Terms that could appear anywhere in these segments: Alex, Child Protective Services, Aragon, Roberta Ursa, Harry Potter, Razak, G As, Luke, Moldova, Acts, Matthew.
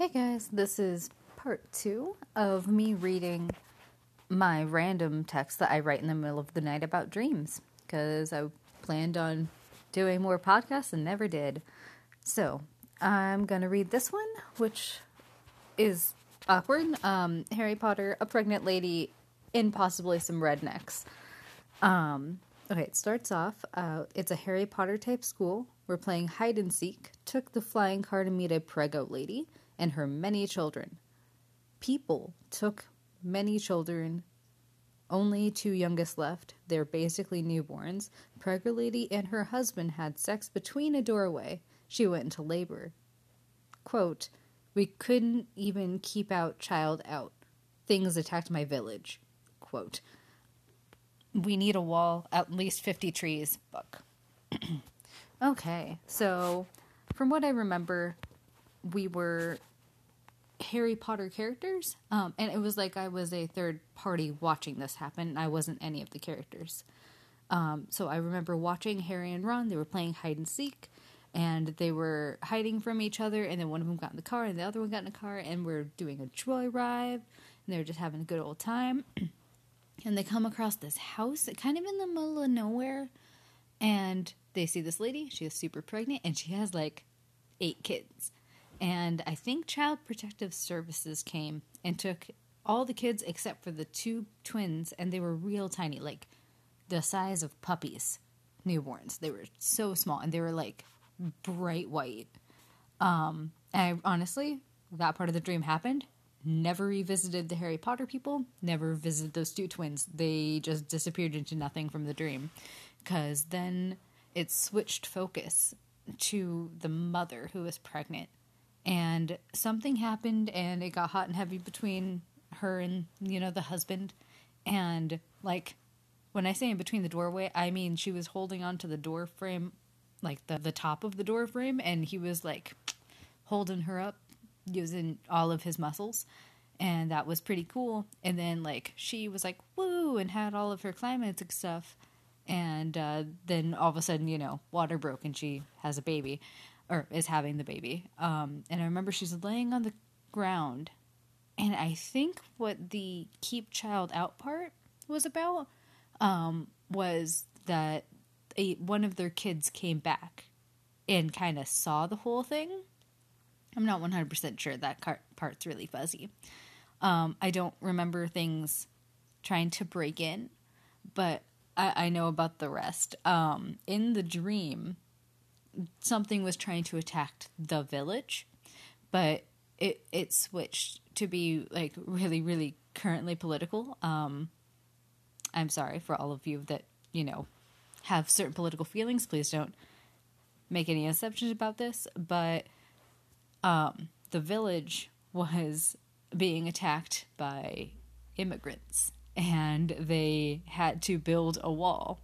Hey guys, this is part 2 of me reading my random text that I write in the middle of the night about dreams, because I planned on doing more podcasts and never did. So, I'm going to read this one, which is awkward. Harry Potter, a pregnant lady, and possibly some rednecks. Okay, it starts off, it's a Harry Potter type school. We're playing hide and seek, took the flying car to meet a preggo lady and her many children. People took many children, only two youngest left. They're basically newborns. Preggo lady and her husband had sex between a doorway. She went into labor. Quote, we couldn't even keep out child out. Things attacked my village. Quote, we need a wall, at least 50 trees, buck. Okay, so from what I remember, we were Harry Potter characters, and it was like I was a third party watching this happen, and I wasn't any of the characters. So I remember watching Harry and Ron. They were playing hide and seek, and they were hiding from each other, and then one of them got in the car, and the other one got in the car, and we're doing a joyride, and they were just having a good old time, and they come across this house, kind of in the middle of nowhere, and they see this lady, she is super pregnant, and she has like 8 kids. And I think Child Protective Services came and took all the kids except for the 2 twins, and they were real tiny, like the size of puppies, newborns. They were so small, and they were like bright white. And I, honestly, that part of the dream happened. Never revisited the Harry Potter people, never visited those 2 twins. They just disappeared into nothing from the dream. Because then it switched focus to the mother who was pregnant, and something happened, and it got hot and heavy between her and, the husband. And like, when I say in between the doorway, I mean, she was holding onto the door frame, like the top of the door frame, and he was like holding her up using all of his muscles. And that was pretty cool. And then like, she was like, woo, and had all of her climactic stuff. And then all of a sudden, water broke and she has a baby, or is having the baby. And I remember she's laying on the ground. And I think what the keep child out part was about was that one of their kids came back and kind of saw the whole thing. I'm not 100% sure. That part's really fuzzy. I don't remember things trying to break in, but I know about the rest. In the dream, something was trying to attack the village, but it switched to be like really, really currently political. I'm sorry for all of you that, have certain political feelings. Please don't make any assumptions about this, but the village was being attacked by immigrants. And they had to build a wall.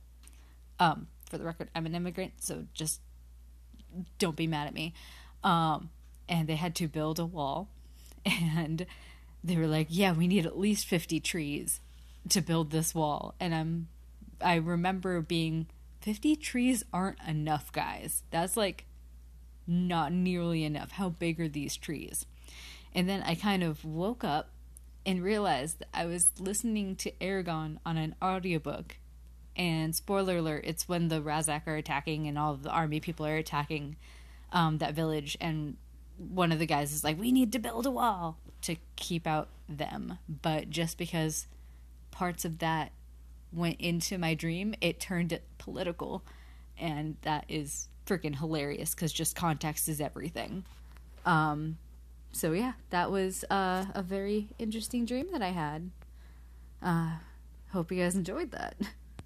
For the record, I'm an immigrant, so just don't be mad at me. And they had to build a wall. And they were like, yeah, we need at least 50 trees to build this wall. And I remember being, 50 trees aren't enough, guys. That's like not nearly enough. How big are these trees? And then I kind of woke up and realized I was listening to Aragon on an audiobook. And spoiler alert, it's when the Razak are attacking and all of the army people are attacking that village. And one of the guys is like, we need to build a wall to keep out them. But just because parts of that went into my dream, it turned it political. And that is freaking hilarious because just context is everything. So yeah, that was a very interesting dream that I had. Hope you guys enjoyed that.